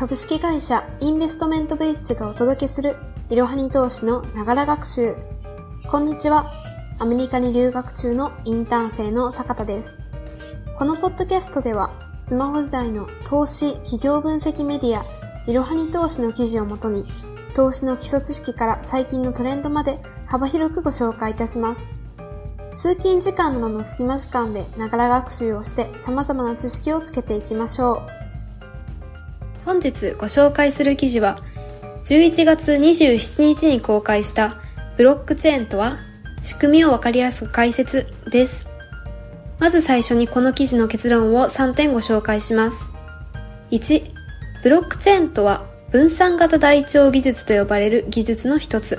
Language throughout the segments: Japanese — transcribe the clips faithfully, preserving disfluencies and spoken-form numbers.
株式会社インベストメントブリッジがお届けするいろはに投資のながら学習。こんにちは。アメリカに留学中のインターン生の坂田です。このポッドキャストではスマホ時代の投資企業分析メディアいろはに投資の記事をもとに、投資の基礎知識から最近のトレンドまで幅広くご紹介いたします。通勤時間などの隙間時間でながら学習をして様々な知識をつけていきましょう。本日ご紹介する記事はじゅういちがつにじゅうしちにちに公開したブロックチェーンとは仕組みをわかりやすく解説です。まず最初にこの記事の結論をさんてんご紹介します。いち、ブロックチェーンとは分散型台帳技術と呼ばれる技術の一つ。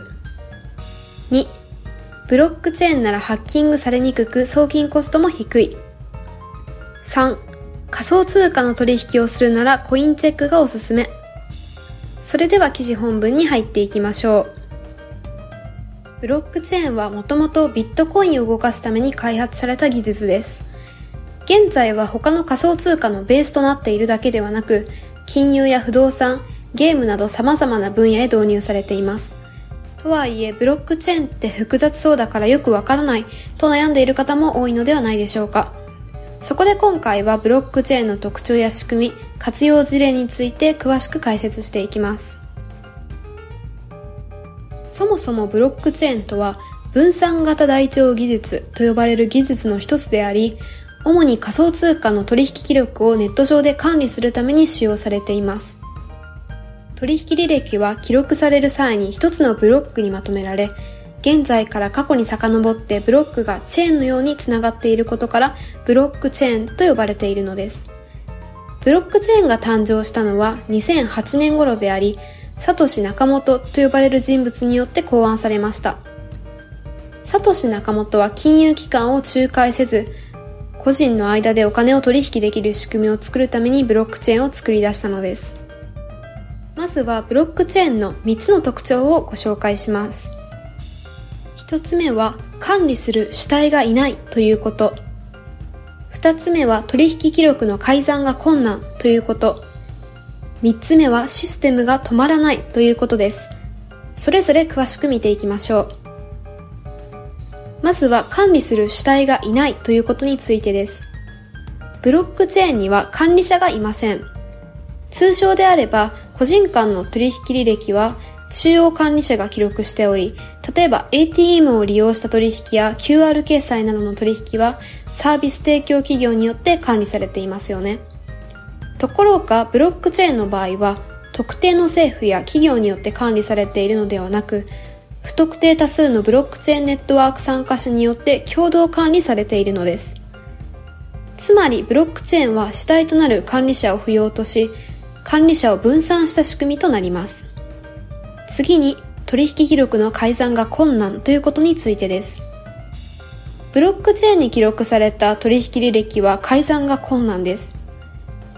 に、ブロックチェーンならハッキングされにくく送金コストも低い。さん、仮想通貨の取引をするならコインチェックがおすすめ。それでは記事本文に入っていきましょう。ブロックチェーンはもともとビットコインを動かすために開発された技術です。現在は他の仮想通貨のベースとなっているだけではなく、金融や不動産、ゲームなど様々な分野へ導入されています。とはいえ、ブロックチェーンって複雑そうだからよくわからないと悩んでいる方も多いのではないでしょうか。そこで今回はブロックチェーンの特徴や仕組み、活用事例について詳しく解説していきます。そもそもブロックチェーンとは分散型台帳技術と呼ばれる技術の一つであり、主に仮想通貨の取引記録をネット上で管理するために使用されています。取引履歴は記録される際に一つのブロックにまとめられ、現在から過去に遡ってブロックがチェーンのようにつながっていることからブロックチェーンと呼ばれているのです。ブロックチェーンが誕生したのはにせんはちねん頃であり、サトシ・ナカモトと呼ばれる人物によって考案されました。サトシ・ナカモトは金融機関を仲介せず、個人の間でお金を取引できる仕組みを作るためにブロックチェーンを作り出したのです。まずはブロックチェーンのみっつの特徴をご紹介します。ひとつめは管理する主体がいないということ。ふたつめは取引記録の改ざんが困難ということ。みっつめはシステムが止まらないということです。それぞれ詳しく見ていきましょう。まずは管理する主体がいないということについてです。ブロックチェーンには管理者がいません。通常であれば個人間の取引履歴は中央管理者が記録しており、例えば エーティーエム を利用した取引や キューアール 決済などの取引はサービス提供企業によって管理されていますよね。ところがブロックチェーンの場合は特定の政府や企業によって管理されているのではなく、不特定多数のブロックチェーンネットワーク参加者によって共同管理されているのです。つまりブロックチェーンは主体となる管理者を不要とし、管理者を分散した仕組みとなります。次に取引記録の改ざんが困難ということについてです。ブロックチェーンに記録された取引履歴は改ざんが困難です。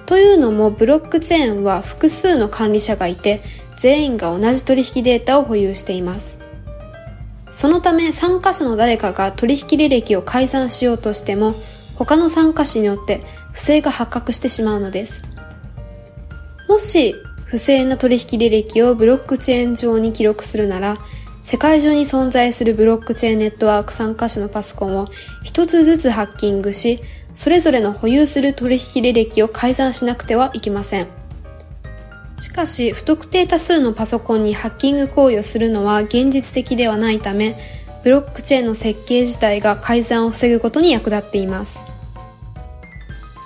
というのもブロックチェーンは複数の管理者がいて、全員が同じ取引データを保有しています。そのため参加者の誰かが取引履歴を改ざんしようとしても、他の参加者によって不正が発覚してしまうのです。もし不正な取引履歴をブロックチェーン上に記録するなら、世界中に存在するブロックチェーンネットワーク参加者のパソコンを一つずつハッキングし、それぞれの保有する取引履歴を改ざんしなくてはいけません。しかし不特定多数のパソコンにハッキング行為をするのは現実的ではないため、ブロックチェーンの設計自体が改ざんを防ぐことに役立っています。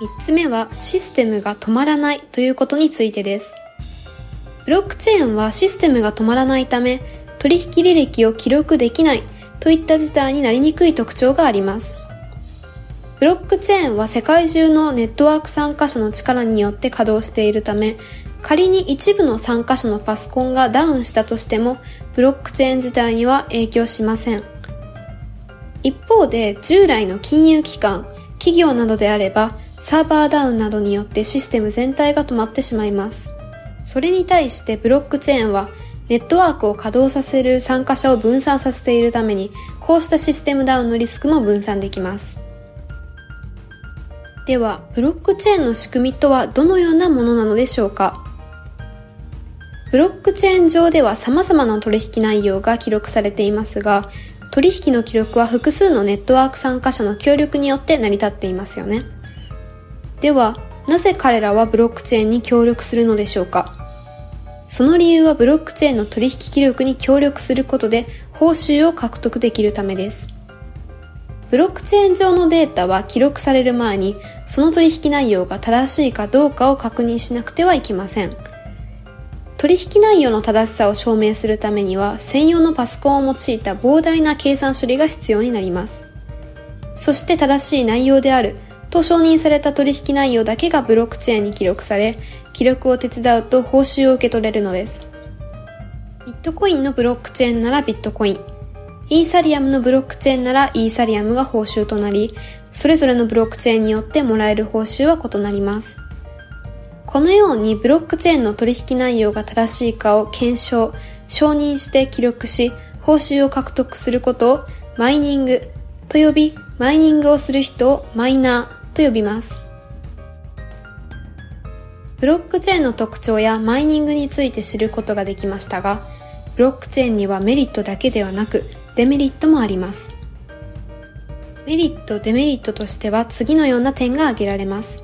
みっつめはシステムが止まらないということについてです。ブロックチェーンはシステムが止まらないため、取引履歴を記録できないといった事態になりにくい特徴があります。ブロックチェーンは世界中のネットワーク参加者の力によって稼働しているため、仮に一部の参加者のパソコンがダウンしたとしてもブロックチェーン自体には影響しません。一方で従来の金融機関、企業などであればサーバーダウンなどによってシステム全体が止まってしまいます。それに対してブロックチェーンはネットワークを稼働させる参加者を分散させているために、こうしたシステムダウンのリスクも分散できます。ではブロックチェーンの仕組みとはどのようなものなのでしょうか。ブロックチェーン上では様々な取引内容が記録されていますが、取引の記録は複数のネットワーク参加者の協力によって成り立っていますよね。では、なぜ彼らはブロックチェーンに協力するのでしょうか。その理由はブロックチェーンの取引記録に協力することで報酬を獲得できるためです。ブロックチェーン上のデータは記録される前にその取引内容が正しいかどうかを確認しなくてはいけません。取引内容の正しさを証明するためには専用のパソコンを用いた膨大な計算処理が必要になります。そして正しい内容であると承認された取引内容だけがブロックチェーンに記録され、記録を手伝うと報酬を受け取れるのです。ビットコインのブロックチェーンならビットコイン、イーサリアムのブロックチェーンならイーサリアムが報酬となり、それぞれのブロックチェーンによってもらえる報酬は異なります。このようにブロックチェーンの取引内容が正しいかを検証、承認して記録し、報酬を獲得することをマイニングと呼び、マイニングをする人をマイナーと呼びます。ブロックチェーンの特徴やマイニングについて知ることができましたが、ブロックチェーンにはメリットだけではなくデメリットもあります。メリット・デメリットとしては次のような点が挙げられます。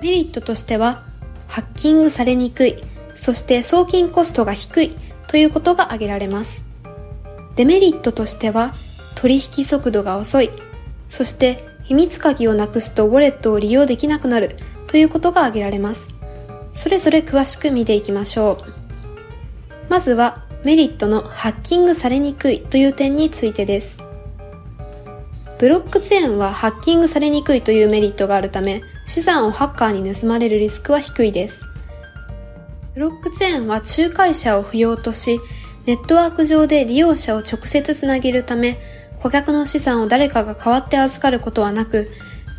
メリットとしてはハッキングされにくい、そして送金コストが低いということが挙げられます。デメリットとしては取引速度が遅い、そして秘密鍵をなくすとウォレットを利用できなくなるということが挙げられます。それぞれ詳しく見ていきましょう。まずはメリットのハッキングされにくいという点についてです。ブロックチェーンはハッキングされにくいというメリットがあるため、資産をハッカーに盗まれるリスクは低いです。ブロックチェーンは仲介者を不要とし、ネットワーク上で利用者を直接つなげるため、顧客の資産を誰かが代わって預かることはなく、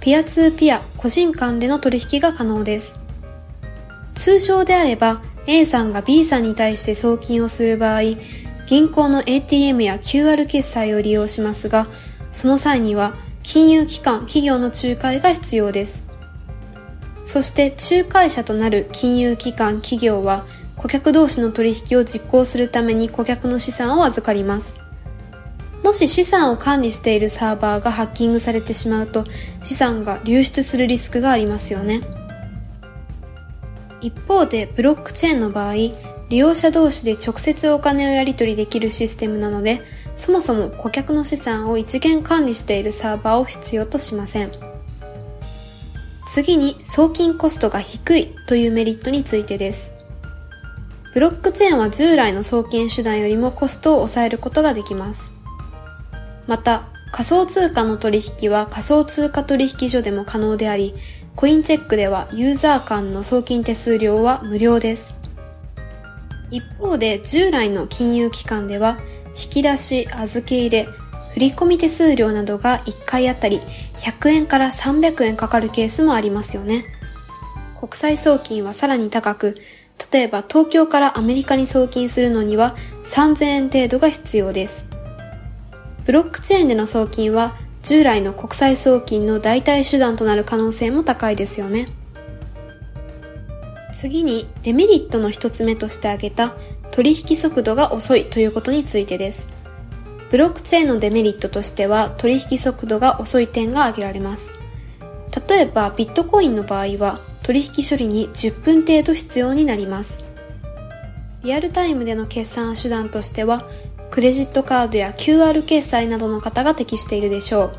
ピアツーピア、個人間での取引が可能です。通常であれば、A さんが B さんに対して送金をする場合、銀行の エーティーエム や キューアール 決済を利用しますが、その際には金融機関・企業の仲介が必要です。そして仲介者となる金融機関・企業は、顧客同士の取引を実行するために顧客の資産を預かります。もし資産を管理しているサーバーがハッキングされてしまうと、資産が流出するリスクがありますよね。一方でブロックチェーンの場合、利用者同士で直接お金をやり取りできるシステムなので、そもそも顧客の資産を一元管理しているサーバーを必要としません。次に送金コストが低いというメリットについてです。ブロックチェーンは従来の送金手段よりもコストを抑えることができます。また、仮想通貨の取引は仮想通貨取引所でも可能であり、コインチェックではユーザー間の送金手数料は無料です。一方で従来の金融機関では、引き出し、預け入れ、振込手数料などがいっかいあたりひゃくえんからさんびゃくえんかかるケースもありますよね。国際送金はさらに高く、例えば東京からアメリカに送金するのにはさんぜんえん程度が必要です。ブロックチェーンでの送金は従来の国際送金の代替手段となる可能性も高いですよね。次にデメリットの一つ目として挙げた取引速度が遅いということについてです。ブロックチェーンのデメリットとしては取引速度が遅い点が挙げられます。例えばビットコインの場合は取引処理にじゅっぷん程度必要になります。リアルタイムでの決済手段としてはクレジットカードや キューアール 決済などの方が適しているでしょ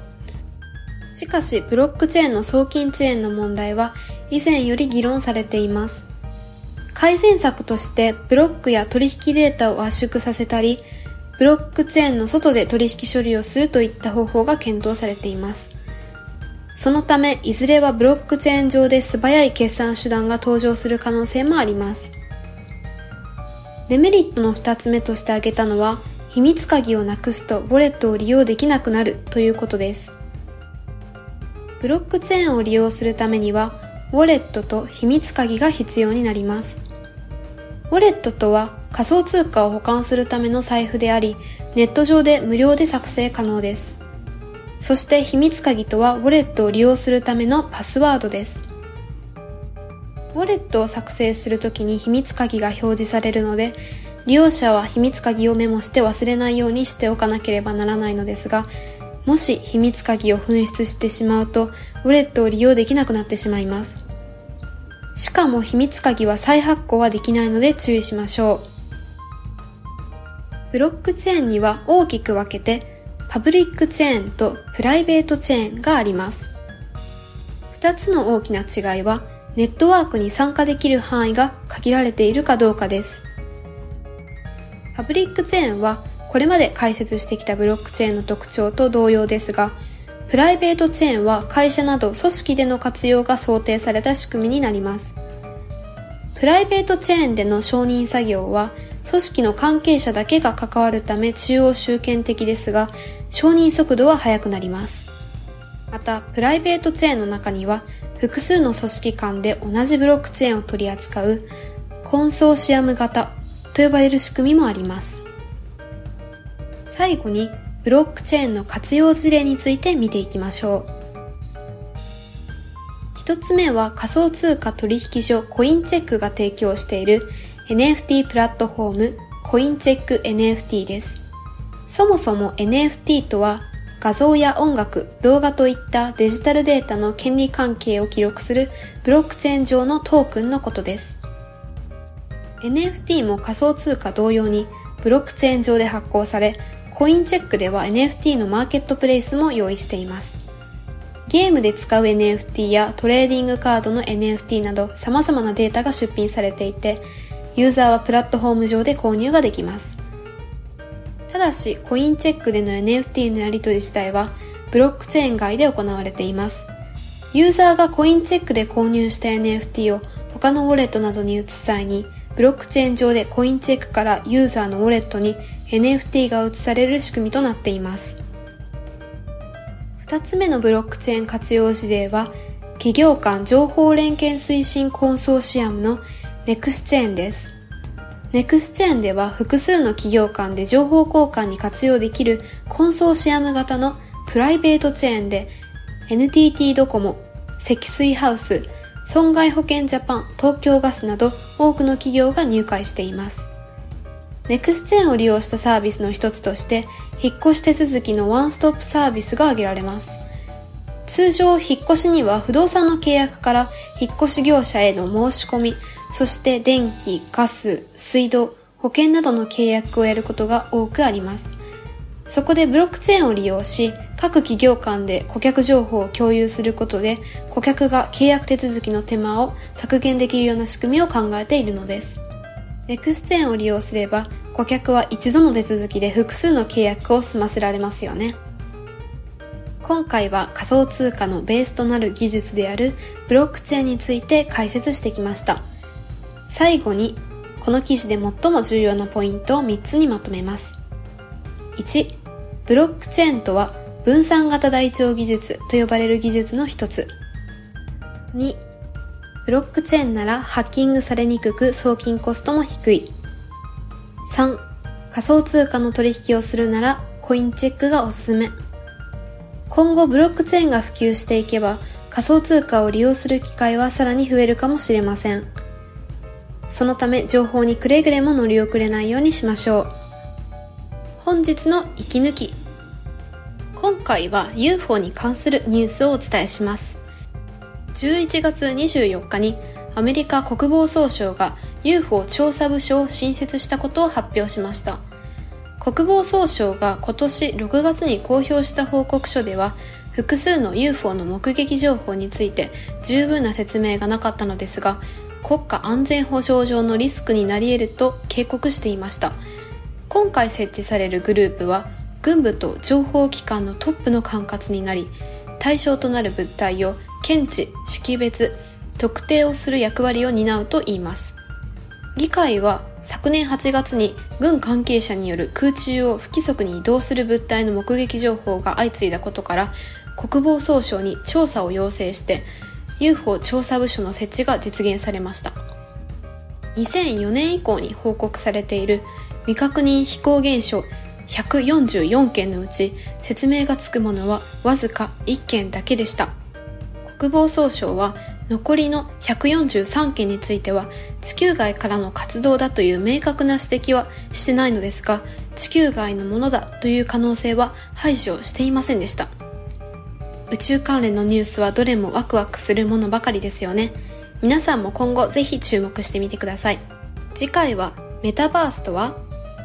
う。しかし、ブロックチェーンの送金チェーンの問題は以前より議論されています。改善策としてブロックや取引データを圧縮させたり、ブロックチェーンの外で取引処理をするといった方法が検討されています。そのため、いずれはブロックチェーン上で素早い決済手段が登場する可能性もあります。デメリットのふたつめとして挙げたのは、秘密鍵をなくすとウォレットを利用できなくなるということです。ブロックチェーンを利用するためには、ウォレットと秘密鍵が必要になります。ウォレットとは仮想通貨を保管するための財布であり、ネット上で無料で作成可能です。そして秘密鍵とはウォレットを利用するためのパスワードです。ウォレットを作成するときに秘密鍵が表示されるので、利用者は秘密鍵をメモして忘れないようにしておかなければならないのですが、もし秘密鍵を紛失してしまうと、ウォレットを利用できなくなってしまいます。しかも秘密鍵は再発行はできないので注意しましょう。ブロックチェーンには大きく分けて、パブリックチェーンとプライベートチェーンがあります。ふたつの大きな違いは、ネットワークに参加できる範囲が限られているかどうかです。パブリックチェーンはこれまで解説してきたブロックチェーンの特徴と同様ですが、プライベートチェーンは会社など組織での活用が想定された仕組みになります。プライベートチェーンでの承認作業は組織の関係者だけが関わるため中央集権的ですが、承認速度は速くなります。また、プライベートチェーンの中には複数の組織間で同じブロックチェーンを取り扱うコンソーシアム型と呼ばれる仕組みもあります。最後にブロックチェーンの活用事例について見ていきましょう。一つ目は仮想通貨取引所コインチェックが提供している エヌエフティー プラットフォームコインチェック エヌエフティー です。そもそも エヌエフティー とは画像や音楽、動画といったデジタルデータの権利関係を記録するブロックチェーン上のトークンのことです。エヌエフティー も仮想通貨同様にブロックチェーン上で発行され、コインチェックでは エヌエフティー のマーケットプレイスも用意しています。ゲームで使う エヌエフティー やトレーディングカードの エヌエフティー など様々なデータが出品されていて、ユーザーはプラットフォーム上で購入ができます。ただし、コインチェックでの エヌエフティー のやり取り自体は、ブロックチェーン外で行われています。ユーザーがコインチェックで購入した エヌエフティー を他のウォレットなどに移す際に、ブロックチェーン上でコインチェックからユーザーのウォレットに エヌエフティー が移される仕組みとなっています。ふたつめのブロックチェーン活用事例は、企業間情報連携推進コンソーシアムのネクスチェーンです。ネクスチェーンでは複数の企業間で情報交換に活用できるコンソーシアム型のプライベートチェーンで エヌティーティー ドコモ、積水ハウス、損害保険ジャパン、東京ガスなど多くの企業が入会しています。ネクスチェーンを利用したサービスの一つとして引っ越し手続きのワンストップサービスが挙げられます。通常、引っ越しには不動産の契約から引っ越し業者への申し込み、そして電気、ガス、水道、保険などの契約をやることが多くあります。そこでブロックチェーンを利用し、各企業間で顧客情報を共有することで、顧客が契約手続きの手間を削減できるような仕組みを考えているのです。ネクスチェーンを利用すれば、顧客は一度の手続きで複数の契約を済ませられますよね。今回は仮想通貨のベースとなる技術であるブロックチェーンについて解説してきました。最後に、この記事で最も重要なポイントをみっつにまとめます。いち、ブロックチェーンとは分散型台帳技術と呼ばれる技術の一つ。に、ブロックチェーンならハッキングされにくく送金コストも低い。さん、仮想通貨の取引をするならコインチェックがおすすめ。今後ブロックチェーンが普及していけば仮想通貨を利用する機会はさらに増えるかもしれません。そのため情報にくれぐれも乗り遅れないようにしましょう。本日の息抜き。今回は ユーフォー に関するニュースをお伝えします。じゅういちがつにじゅうよっかにアメリカ国防総省が ユーフォー 調査部署を新設したことを発表しました。国防総省が今年ろくがつに公表した報告書では、複数の ユーフォー の目撃情報について十分な説明がなかったのですが、国家安全保障上のリスクになり得ると警告していました。今回設置されるグループは、軍部と情報機関のトップの管轄になり、対象となる物体を検知、識別、特定をする役割を担うといいます。議会は昨年はちがつに軍関係者による空中を不規則に移動する物体の目撃情報が相次いだことから国防総省に調査を要請して ユーフォー 調査部署の設置が実現されました。にせんよねん以降に報告されている未確認飛行現象ひゃくよんじゅうよんけんのうち説明がつくものはわずかいっけんだけでした。国防総省は残りのひゃくよんじゅうさんけんについては地球外からの活動だという明確な指摘はしてないのですが、地球外のものだという可能性は排除をしていませんでした。宇宙関連のニュースはどれもワクワクするものばかりですよね。皆さんも今後ぜひ注目してみてください。次回はメタバースとは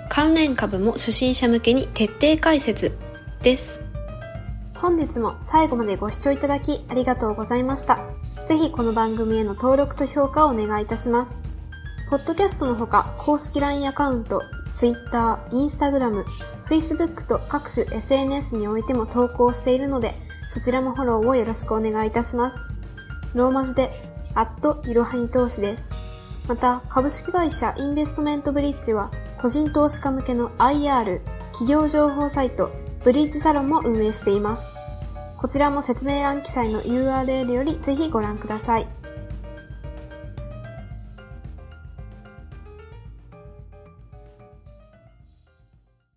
関連株も初心者向けに徹底解説です。本日も最後までご視聴いただきありがとうございました。ぜひこの番組への登録と評価をお願いいたします。ポッドキャストのほか公式 ライン アカウント、Twitter、Instagram、Facebook と各種 エスエヌエス においても投稿しているので、そちらもフォローをよろしくお願いいたします。ローマ字で@いろはに投資です。また株式会社インベストメントブリッジは個人投資家向けの アイアール 企業情報サイトブリッジサロンも運営しています。こちらも説明欄記載の ユーアールエル よりぜひご覧ください。